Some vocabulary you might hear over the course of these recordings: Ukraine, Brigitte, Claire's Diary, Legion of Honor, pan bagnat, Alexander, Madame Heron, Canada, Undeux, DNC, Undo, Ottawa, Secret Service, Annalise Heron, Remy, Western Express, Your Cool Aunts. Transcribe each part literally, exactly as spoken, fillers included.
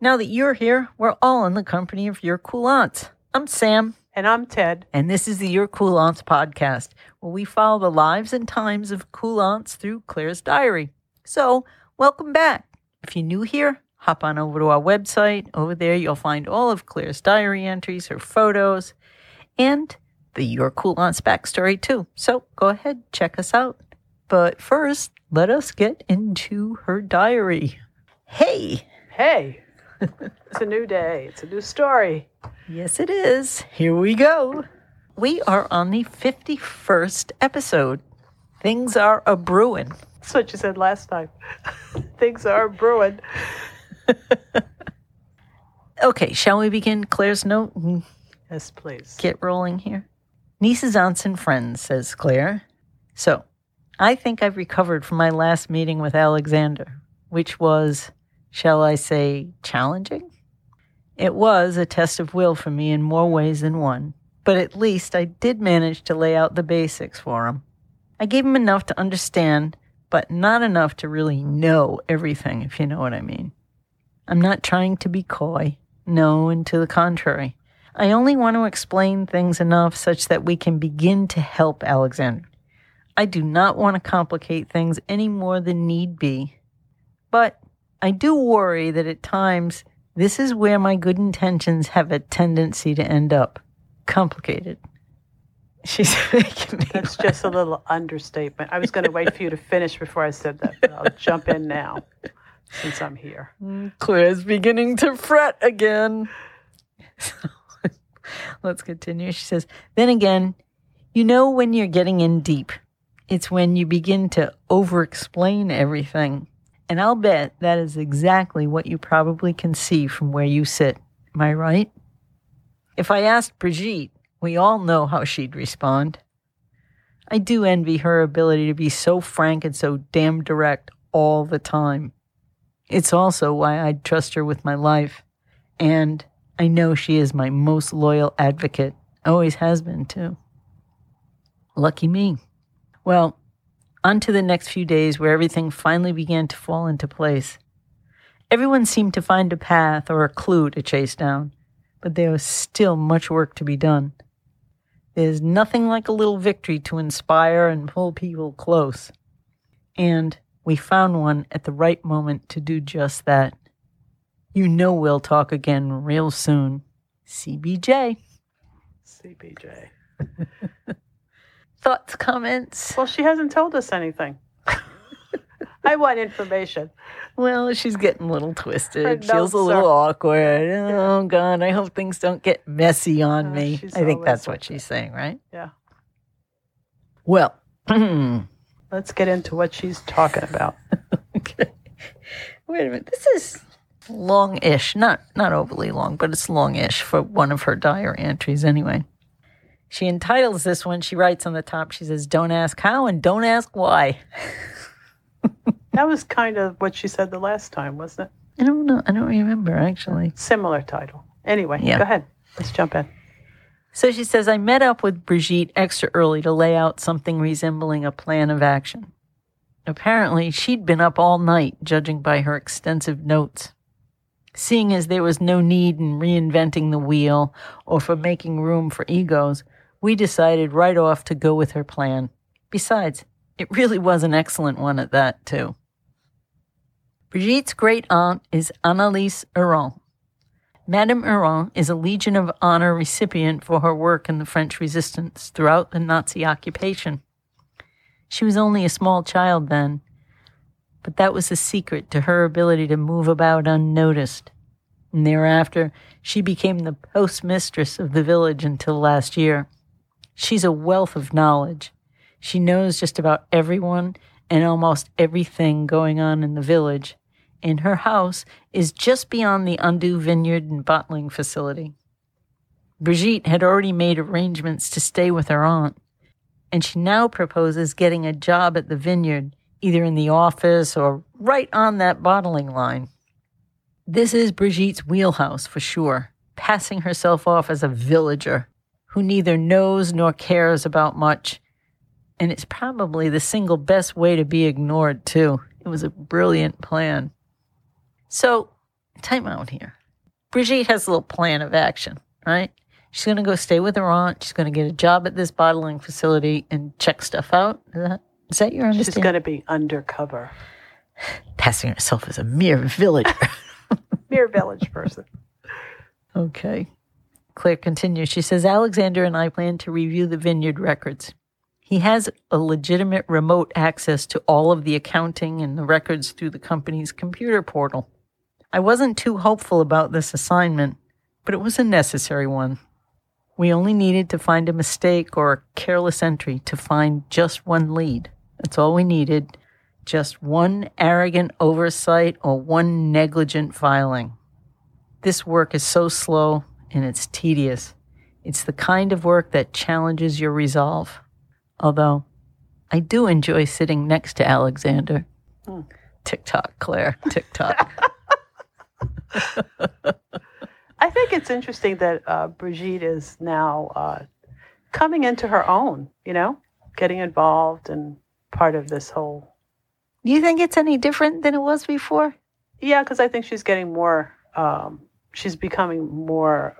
Now that you're here, we're all in the company of Your Cool Aunts. I'm Sam. And I'm Ted. And this is the Your Cool Aunts podcast, where we follow the lives and times of cool aunts through Claire's Diary. So, welcome back. If you're new here, hop on over to our website. Over there, you'll find all of Claire's Diary entries, her photos, and the Your Cool Aunts backstory, too. So, go ahead, check us out. But first, let us get into her diary. Hey! Hey! It's a new day. It's a new story. Yes, it is. Here we go. We are on the fifty-first episode. Things are a-brewin'. That's what you said last time. Things are a-brewin'. Okay, shall we begin Claire's note? Yes, please. Get rolling here. Nieces, aunts, and friends, says Claire. So, I think I've recovered from my last meeting with Alexander, which was... shall I say, challenging? It was a test of will for me in more ways than one, but at least I did manage to lay out the basics for him. I gave him enough to understand, but not enough to really know everything, if you know what I mean. I'm not trying to be coy. No, and to the contrary. I only want to explain things enough such that we can begin to help Alexander. I do not want to complicate things any more than need be, but... I do worry that at times, this is where my good intentions have a tendency to end up complicated. She's making me That's laugh. Just a little understatement. I was going to wait for you to finish before I said that, but I'll jump in now since I'm here. Claire's beginning to fret again. So, let's continue. She says, then again, you know when you're getting in deep. It's when you begin to over-explain everything. And I'll bet that is exactly what you probably can see from where you sit. Am I right? If I asked Brigitte, we all know how she'd respond. I do envy her ability to be so frank and so damn direct all the time. It's also why I'd trust her with my life. And I know she is my most loyal advocate. Always has been, too. Lucky me. Well... on to the next few days where everything finally began to fall into place. Everyone seemed to find a path or a clue to chase down, but there was still much work to be done. There's nothing like a little victory to inspire and pull people close. And we found one at the right moment to do just that. You know we'll talk again real soon. C B J. C B J. Thoughts, comments? Well, she hasn't told us anything. I want information. Well, she's getting a little twisted. Feels a little are... awkward. Oh, God, I hope things don't get messy on uh, me. I think that's what she's saying, right? Yeah. Well. Let's get into what she's talking about. Okay. Wait a minute. This is long-ish. Not, not overly long, but it's long-ish for one of her diary entries anyway. She entitles this one, she writes on the top, she says, don't ask how and don't ask why. That was kind of what she said the last time, wasn't it? I don't know. I don't remember, actually. Similar title. Anyway, yeah. Go ahead. Let's jump in. So she says, I met up with Brigitte extra early to lay out something resembling a plan of action. Apparently, she'd been up all night, judging by her extensive notes. Seeing as there was no need in reinventing the wheel or for making room for egos, we decided right off to go with her plan. Besides, it really was an excellent one at that, too. Brigitte's great-aunt is Annalise Heron. Madame Heron is a Legion of Honor recipient for her work in the French resistance throughout the Nazi occupation. She was only a small child then, but that was the secret to her ability to move about unnoticed. And thereafter, she became the postmistress of the village until last year. She's a wealth of knowledge. She knows just about everyone and almost everything going on in the village, and her house is just beyond the Undo vineyard and bottling facility. Brigitte had already made arrangements to stay with her aunt, and she now proposes getting a job at the vineyard, either in the office or right on that bottling line. This is Brigitte's wheelhouse for sure, passing herself off as a villager who neither knows nor cares about much. And it's probably the single best way to be ignored, too. It was a brilliant plan. So time out here. Brigitte has a little plan of action, right? She's going to go stay with her aunt. She's going to get a job at this bottling facility and check stuff out. Is that, is that your understanding? She's going to be undercover. Passing herself as a mere villager. Mere village person. Okay. Claire continues. She says, Alexander and I plan to review the vineyard records. He has a legitimate remote access to all of the accounting and the records through the company's computer portal. I wasn't too hopeful about this assignment, but it was a necessary one. We only needed to find a mistake or a careless entry to find just one lead. That's all we needed. Just one arrogant oversight or one negligent filing. This work is so slow and it's tedious. It's the kind of work that challenges your resolve. Although, I do enjoy sitting next to Alexander. Mm. Tick-tock, Claire. Tick-tock. I think it's interesting that uh, Brigitte is now uh, coming into her own, you know, getting involved and part of this whole... Do you think it's any different than it was before? Yeah, because I think she's getting more... Um, she's becoming more...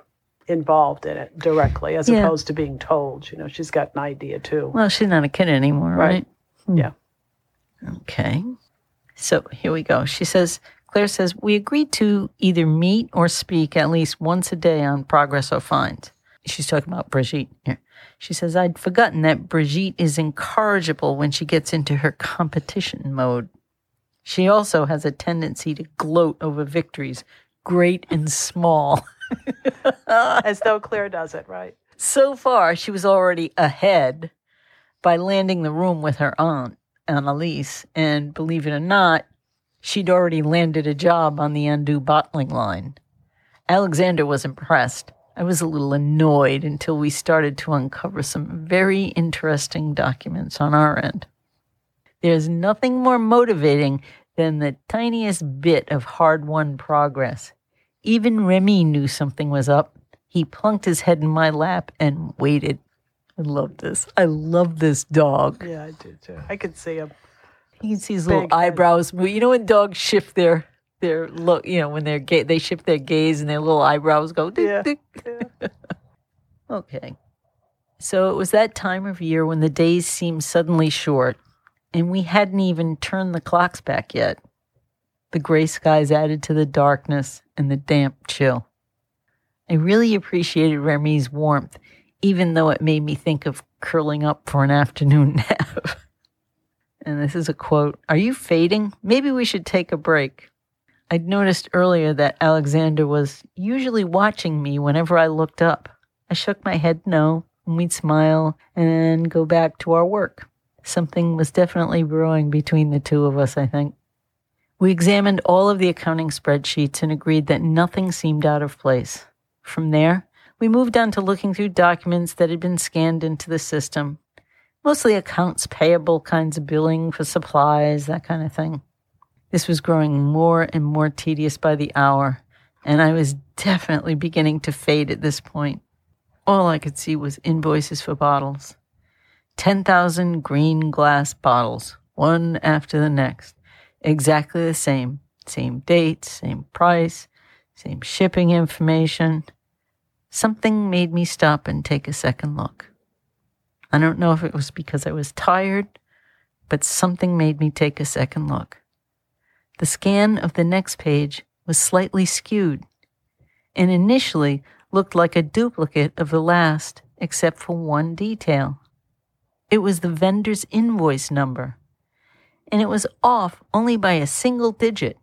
involved in it directly as yeah. opposed to being told. You know, she's got an idea too. Well, she's not a kid anymore, right? right? Yeah. Okay. So here we go. She says, Claire says, we agreed to either meet or speak at least once a day on progress or fines. She's talking about Brigitte here. She says, I'd forgotten that Brigitte is incorrigible when she gets into her competition mode. She also has a tendency to gloat over victories, great and small. As though Claire does it, right? So far, she was already ahead by landing the room with her aunt, Annalise, and believe it or not, she'd already landed a job on the Undo bottling line. Alexander was impressed. I was a little annoyed until we started to uncover some very interesting documents on our end. There's nothing more motivating than the tiniest bit of hard-won progress. Even Remy knew something was up. He plunked his head in my lap and waited. I love this. I love this dog. Yeah, I do too. I could see him. You can see his little eyebrows move. You know when dogs shift their their look. You know when they're ga- they shift their gaze and their little eyebrows go. Dick, yeah. Dick. Yeah. Okay. So it was that time of year when the days seemed suddenly short, and we hadn't even turned the clocks back yet. The gray skies added to the darkness and the damp chill. I really appreciated Remy's warmth, even though it made me think of curling up for an afternoon nap. And this is a quote. Are you fading? Maybe we should take a break. I'd noticed earlier that Alexander was usually watching me whenever I looked up. I shook my head no, and we'd smile and go back to our work. Something was definitely brewing between the two of us, I think. We examined all of the accounting spreadsheets and agreed that nothing seemed out of place. From there, we moved on to looking through documents that had been scanned into the system, mostly accounts payable kinds of billing for supplies, that kind of thing. This was growing more and more tedious by the hour, and I was definitely beginning to fade at this point. All I could see was invoices for bottles. ten thousand green glass bottles, one after the next. Exactly the same. Same date, same price, same shipping information. Something made me stop and take a second look. I don't know if it was because I was tired, but something made me take a second look. The scan of the next page was slightly skewed and initially looked like a duplicate of the last, except for one detail. It was the vendor's invoice number. And it was off only by a single digit.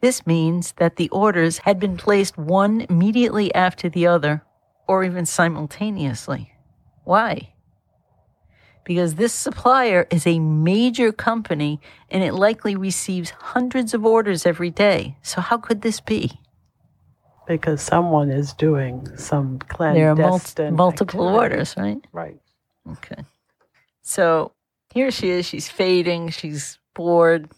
This means that the orders had been placed one immediately after the other, or even simultaneously. Why? Because this supplier is a major company, and it likely receives hundreds of orders every day. So how could this be? Because someone is doing some clandestine... There are mul- multiple activity. orders, right? Right. Okay. So... Here she is. She's fading. She's bored.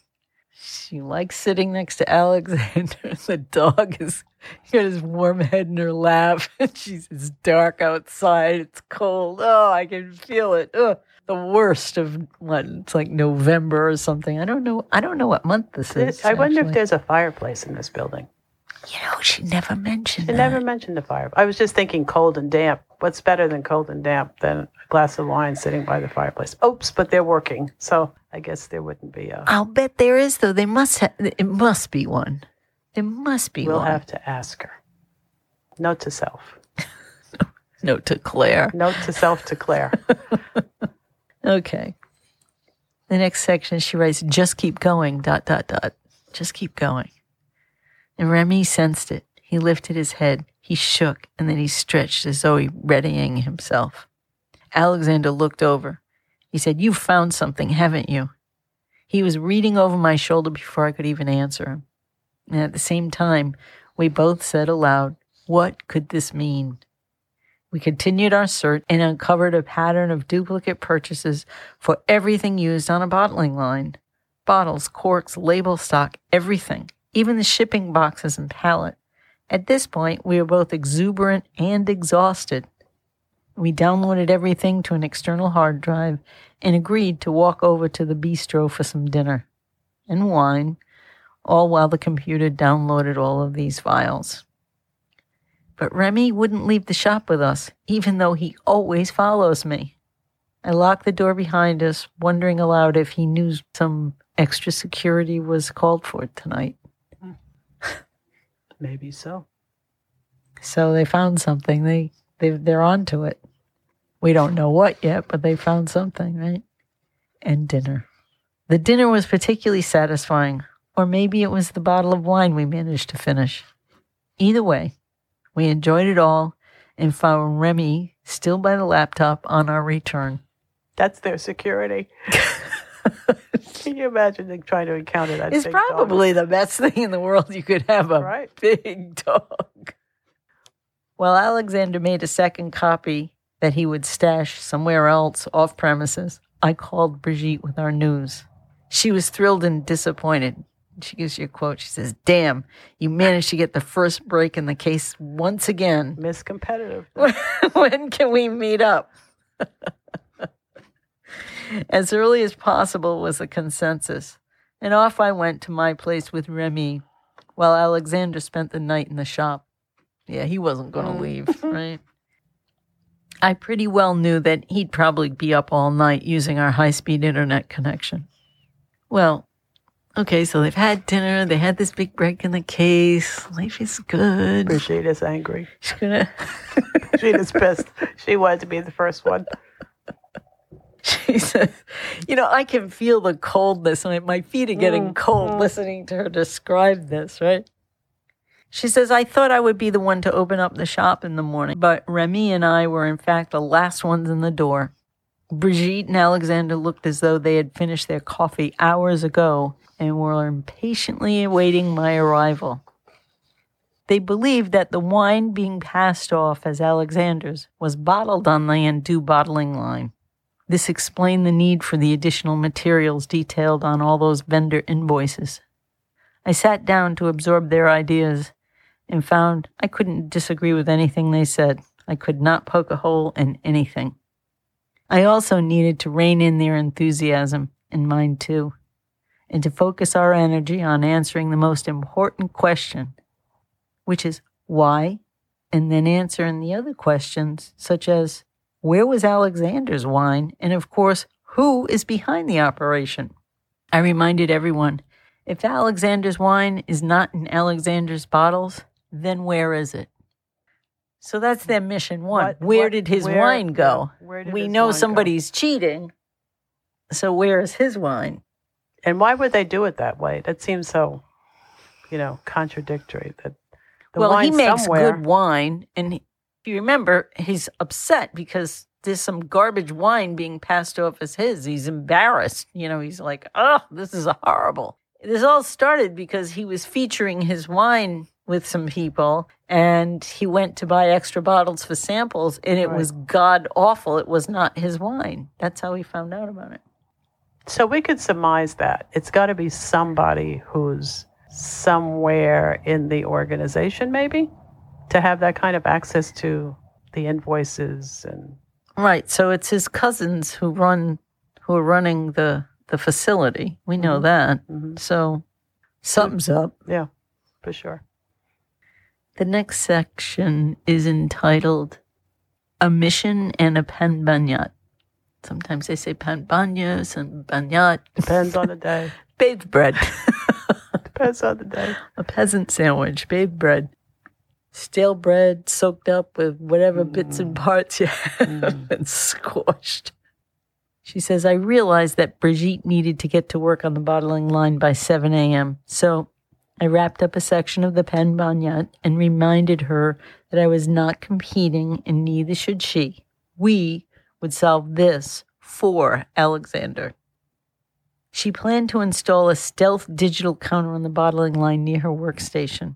She likes sitting next to Alexander. The dog has got his warm head in her lap. She's, it's dark outside. It's cold. Oh, I can feel it. Ugh. The worst of what? It's like November or something. I don't know. I don't know what month this is. I wonder actually. If there's a fireplace in this building. You know, she never mentioned. She that. never mentioned the fire. I was just thinking, cold and damp. What's better than cold and damp than a glass of wine sitting by the fireplace? Oops, but they're working, so I guess there wouldn't be a. I'll bet there is, though. They must. Ha- it must be one. There must be. We'll one. We'll have to ask her. Note to self. Note to Claire. Note to self to Claire. Okay. The next section, she writes, "Just keep going. Dot dot dot. Just keep going." And Remy sensed it. He lifted his head. He shook, and then he stretched as though he readying himself. Alexander looked over. He said, "You've found something, haven't you?" He was reading over my shoulder before I could even answer him. And at the same time, we both said aloud, "What could this mean?" We continued our search and uncovered a pattern of duplicate purchases for everything used on a bottling line. Bottles, corks, label stock, everything. Even the shipping boxes and pallet. At this point, we were both exuberant and exhausted. We downloaded everything to an external hard drive and agreed to walk over to the bistro for some dinner and wine, all while the computer downloaded all of these files. But Remy wouldn't leave the shop with us, even though he always follows me. I locked the door behind us, wondering aloud if he knew some extra security was called for tonight. Maybe so. So they found something. They, they, they're onto it. We don't know what yet, but they found something, right? And dinner. The dinner was particularly satisfying, or maybe it was the bottle of wine we managed to finish. Either way, we enjoyed it all and found Remy still by the laptop on our return. That's their security. Can you imagine them trying to encounter that? It's big probably dog? The best thing in the world you could have, a right. big dog. Well, Alexander made a second copy that he would stash somewhere else off premises. I called Brigitte with our news. She was thrilled and disappointed. She gives you a quote. She says, "Damn, you managed to get the first break in the case once again. Miss Competitive." When can we meet up? As early as possible was the consensus, and off I went to my place with Remy, while Alexander spent the night in the shop. Yeah, he wasn't going to leave, right? I pretty well knew that he'd probably be up all night using our high-speed internet connection. Well, okay, so they've had dinner, they had this big break in the case, life is good. Brigitte is angry. She's gonna... Brigitte is pissed. She wanted to be the first one. She says, "You know, I can feel the coldness, and my feet are getting cold mm-hmm. listening to her describe this, right?" She says, "I thought I would be the one to open up the shop in the morning, but Remy and I were, in fact, the last ones in the door. Brigitte and Alexander looked as though they had finished their coffee hours ago and were impatiently awaiting my arrival. They believed that the wine being passed off as Alexander's was bottled on the Undeux bottling line. This explained the need for the additional materials detailed on all those vendor invoices. I sat down to absorb their ideas and found I couldn't disagree with anything they said. I could not poke a hole in anything. I also needed to rein in their enthusiasm, and mine too, and to focus our energy on answering the most important question, which is why, and then answering the other questions, such as, where was Alexander's wine? And of course, who is behind the operation? I reminded everyone, if Alexander's wine is not in Alexander's bottles, then where is it?" So that's their mission one. What, where what, did his where, wine go? Where did we know somebody's go? Cheating, so where is his wine? And why would they do it that way? That seems so, you know, contradictory. That the Well, he makes somewhere. good wine, and... He, you remember, he's upset because there's some garbage wine being passed off as his. He's embarrassed. You know, he's like, "Oh, this is horrible." This all started because he was featuring his wine with some people, and he went to buy extra bottles for samples, and it right. was god awful. It was not his wine. That's how he found out about it. So we could surmise that. It's got to be somebody who's somewhere in the organization, maybe, to have that kind of access to the invoices. And right. So it's his cousins who run, who are running the, the facility. We know mm-hmm. that. Mm-hmm. So something's up. Yeah, for sure. The next section is entitled A Mission and a Pan Bagnat. Sometimes they say pan bagnas and bagnat. Depends on the day. Baked bread. Depends on the day. A peasant sandwich, baked bread. Stale bread soaked up with whatever mm. bits and parts you have mm. and squashed. She says, I realized that Brigitte needed to get to work on the bottling line by seven a.m., so I wrapped up a section of the pan bagnat and reminded her that I was not competing and neither should she. We would solve this for Alexander. She planned to install a stealth digital counter on the bottling line near her workstation.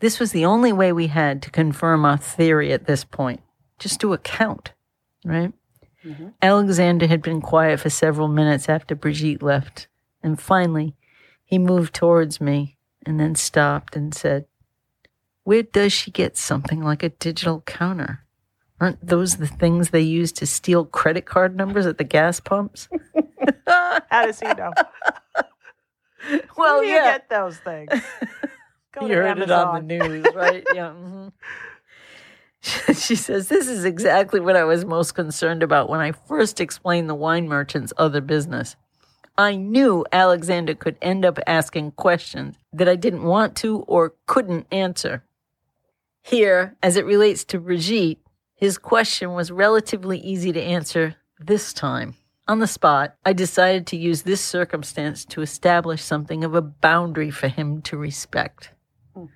This was the only way we had to confirm our theory at this point. Just do a count, right? Mm-hmm. Alexander had been quiet for several minutes after Brigitte left, and finally he moved towards me and then stopped and said, where does she get something like a digital counter? Aren't those the things they use to steal credit card numbers at the gas pumps? How does he know? Well, where do you yeah. get those things? Go you heard Amazon. It on the news, right? Yeah. Mm-hmm. she, she says, this is exactly what I was most concerned about when I first explained the wine merchant's other business. I knew Alexander could end up asking questions that I didn't want to or couldn't answer. Here, as it relates to Brigitte, his question was relatively easy to answer this time. On the spot, I decided to use this circumstance to establish something of a boundary for him to respect. Mm.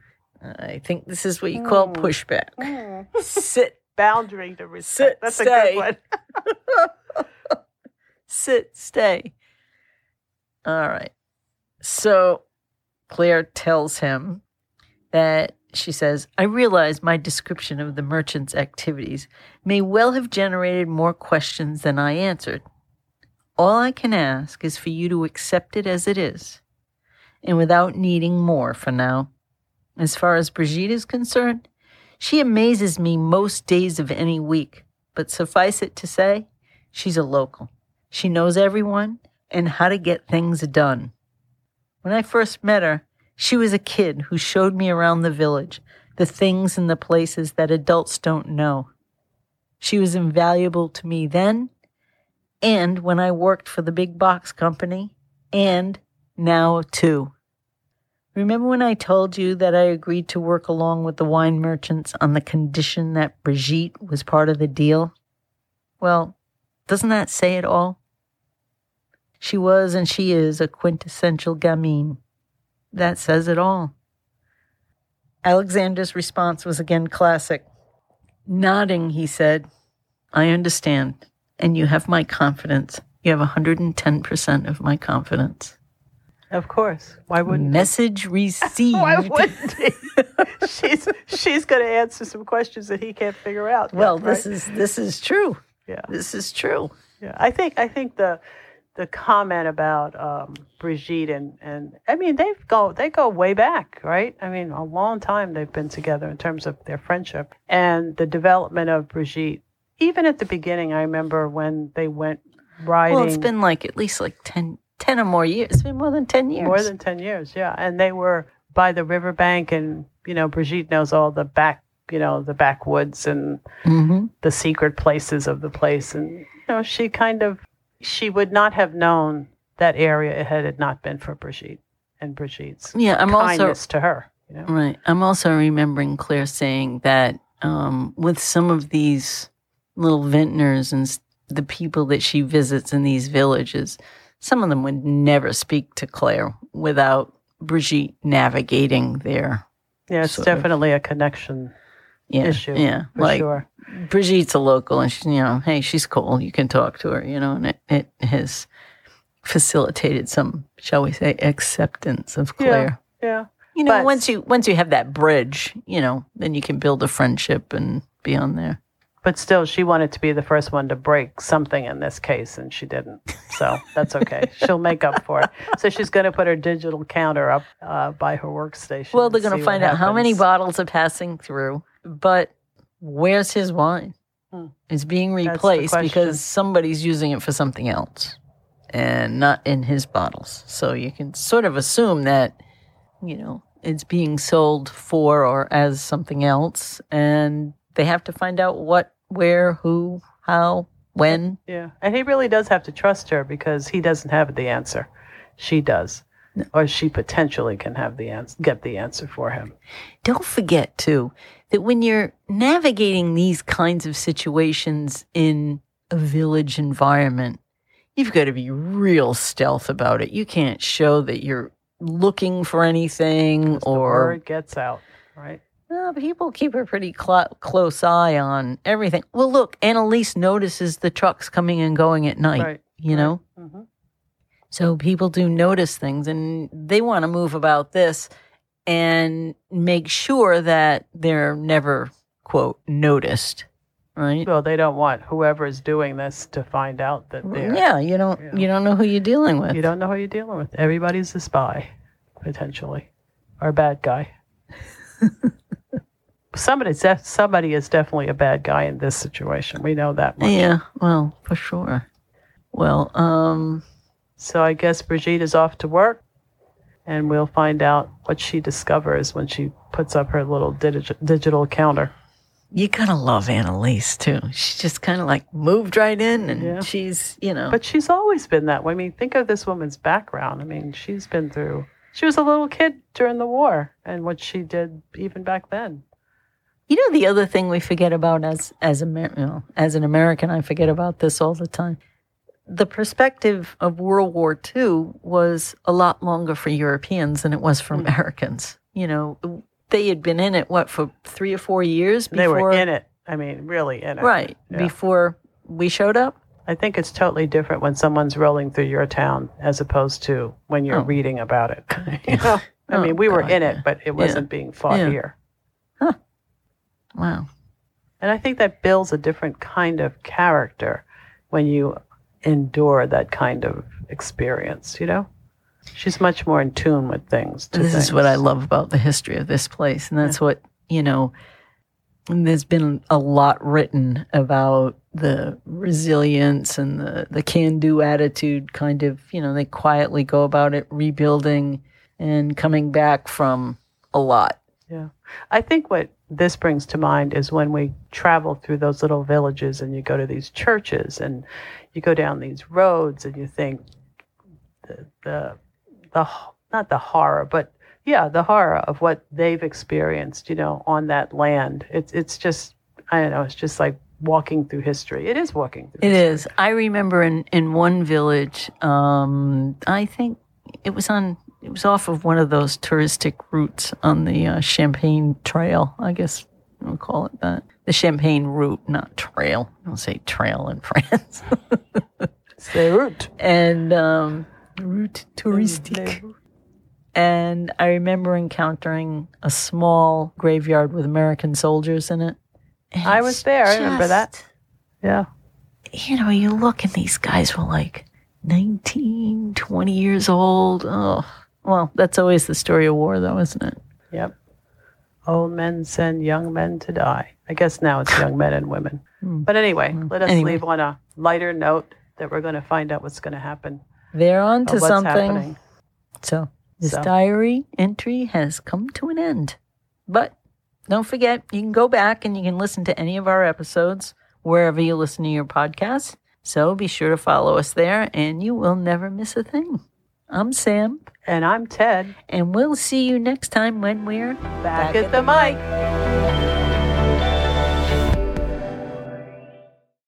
I think this is what you call mm. pushback. Mm. Sit. Boundary to respect. Sit, That's stay. A good one. Sit, stay. All right. So Claire tells him that she says, I realize my description of the merchant's activities may well have generated more questions than I answered. All I can ask is for you to accept it as it is, and without needing more for now. As far as Brigitte is concerned, she amazes me most days of any week, but suffice it to say, she's a local. She knows everyone and how to get things done. When I first met her, she was a kid who showed me around the village, the things and the places that adults don't know. She was invaluable to me then, and when I worked for the big box company, and now too. Remember when I told you that I agreed to work along with the wine merchants on the condition that Brigitte was part of the deal? Well, doesn't that say it all? She was and she is a quintessential gamine. That says it all. Alexander's response was again classic. Nodding, he said, I understand, and you have my confidence. You have one hundred ten percent of my confidence. Of course. Why wouldn't Message it? Received. Why wouldn't he? she's she's going to answer some questions that he can't figure out. Well, yet, this right? is this is true. Yeah. This is true. Yeah. I think I think the The comment about um, Brigitte and, and I mean they go they go way back, right? I mean a long time they've been together in terms of their friendship and the development of Brigitte. Even at the beginning, I remember when they went riding. Well, it's been like at least like ten, ten or more years. It's been more than ten years. More than ten years, yeah. And they were by the riverbank, and you know Brigitte knows all the back, you know the backwoods and mm-hmm. the secret places of the place, and you know she kind of. She would not have known that area had it not been for Brigitte and Brigitte's yeah, I'm kindness also, to her. You know? Right. I'm also remembering Claire saying that um, with some of these little vintners and the people that she visits in these villages, some of them would never speak to Claire without Brigitte navigating their. Yeah, it's definitely of, a connection yeah, issue. Yeah, for like, sure. Brigitte's a local, and she, you know, hey, she's cool. You can talk to her, you know, and it, it has facilitated some, shall we say, acceptance of Claire. Yeah, yeah. You know, but once you once you have that bridge, you know, then you can build a friendship and be on there. But still, she wanted to be the first one to break something in this case, and she didn't. So that's okay. She'll make up for it. So she's going to put her digital counter up uh, by her workstation. Well, they're going to find out how many bottles are passing through, but where's his wine? Hmm. It's being replaced because somebody's using it for something else and not in his bottles. So you can sort of assume that, you know, it's being sold for or as something else, and they have to find out what, where, who, how, when. Yeah. And he really does have to trust her because he doesn't have the answer. She does. No. Or she potentially can have the answer, get the answer for him. Don't forget, too, that when you're navigating these kinds of situations in a village environment, you've got to be real stealth about it. You can't show that you're looking for anything or... the word gets out, right? No, people keep a pretty cl- close eye on everything. Well, look, Annalise notices the trucks coming and going at night, right, you right. know? Mm-hmm. So people do notice things, and they want to move about this and make sure that they're never, quote, noticed, right? Well, they don't want whoever's doing this to find out that they're... Yeah, you don't, you know, you don't know who you're dealing with. You don't know who you're dealing with. Everybody's a spy, potentially, or a bad guy. Somebody, somebody is definitely a bad guy in this situation. We know that much. Yeah, well, for sure. Well, um... so I guess Brigitte is off to work, and we'll find out what she discovers when she puts up her little digi- digital counter. You gotta love Annalise, too. She just kind of, like, moved right in, and yeah. she's, you know... But she's always been that way. I mean, think of this woman's background. I mean, she's been through... She was a little kid during the war, and what she did even back then. You know, the other thing we forget about as as Amer- you know, as an American, I forget about this all the time. The perspective of World War Two was a lot longer for Europeans than it was for mm-hmm. Americans. You know, they had been in it, what, for three or four years? Before, they were in it. I mean, really in it. Right. Yeah. Before we showed up. I think it's totally different when someone's rolling through your town as opposed to when you're oh. reading about it. You know? I oh, mean, we God, were in yeah. it, but it wasn't yeah. being fought yeah. here. Huh. Wow. And I think that builds a different kind of character when you endure that kind of experience, you know? She's much more in tune with things. This things. is what I love about the history of this place. And that's yeah. what, you know, there's been a lot written about the resilience and the, the can-do attitude kind of, you know, they quietly go about it, rebuilding and coming back from a lot. Yeah. I think what this brings to mind is when we travel through those little villages and you go to these churches and you go down these roads and you think the, the, the not the horror, but yeah, the horror of what they've experienced, you know, on that land. It's, it's just, I don't know, it's just like walking through history. It is walking through history. It is. I remember in, in one village, um, I think it was on... It was off of one of those touristic routes on the uh, Champagne Trail, I guess we'll call it that. The Champagne route, not trail. I don't say trail in France. Say route. And um, route touristique. And I remember encountering a small graveyard with American soldiers in it. And I was there. Just, I remember that. Yeah. You know, you look and these guys were like nineteen, twenty years old. Oh. Well, that's always the story of war, though, isn't it? Yep. Old men send young men to die. I guess now it's young men and women. But anyway, let us anyway. leave on a lighter note that we're going to find out what's going to happen. They're on to something. Happening. So this so. diary entry has come to an end. But don't forget, you can go back and you can listen to any of our episodes wherever you listen to your podcasts. So be sure to follow us there, and you will never miss a thing. I'm Sam. And I'm Ted. And we'll see you next time when we're back, back at, at the mic. mic.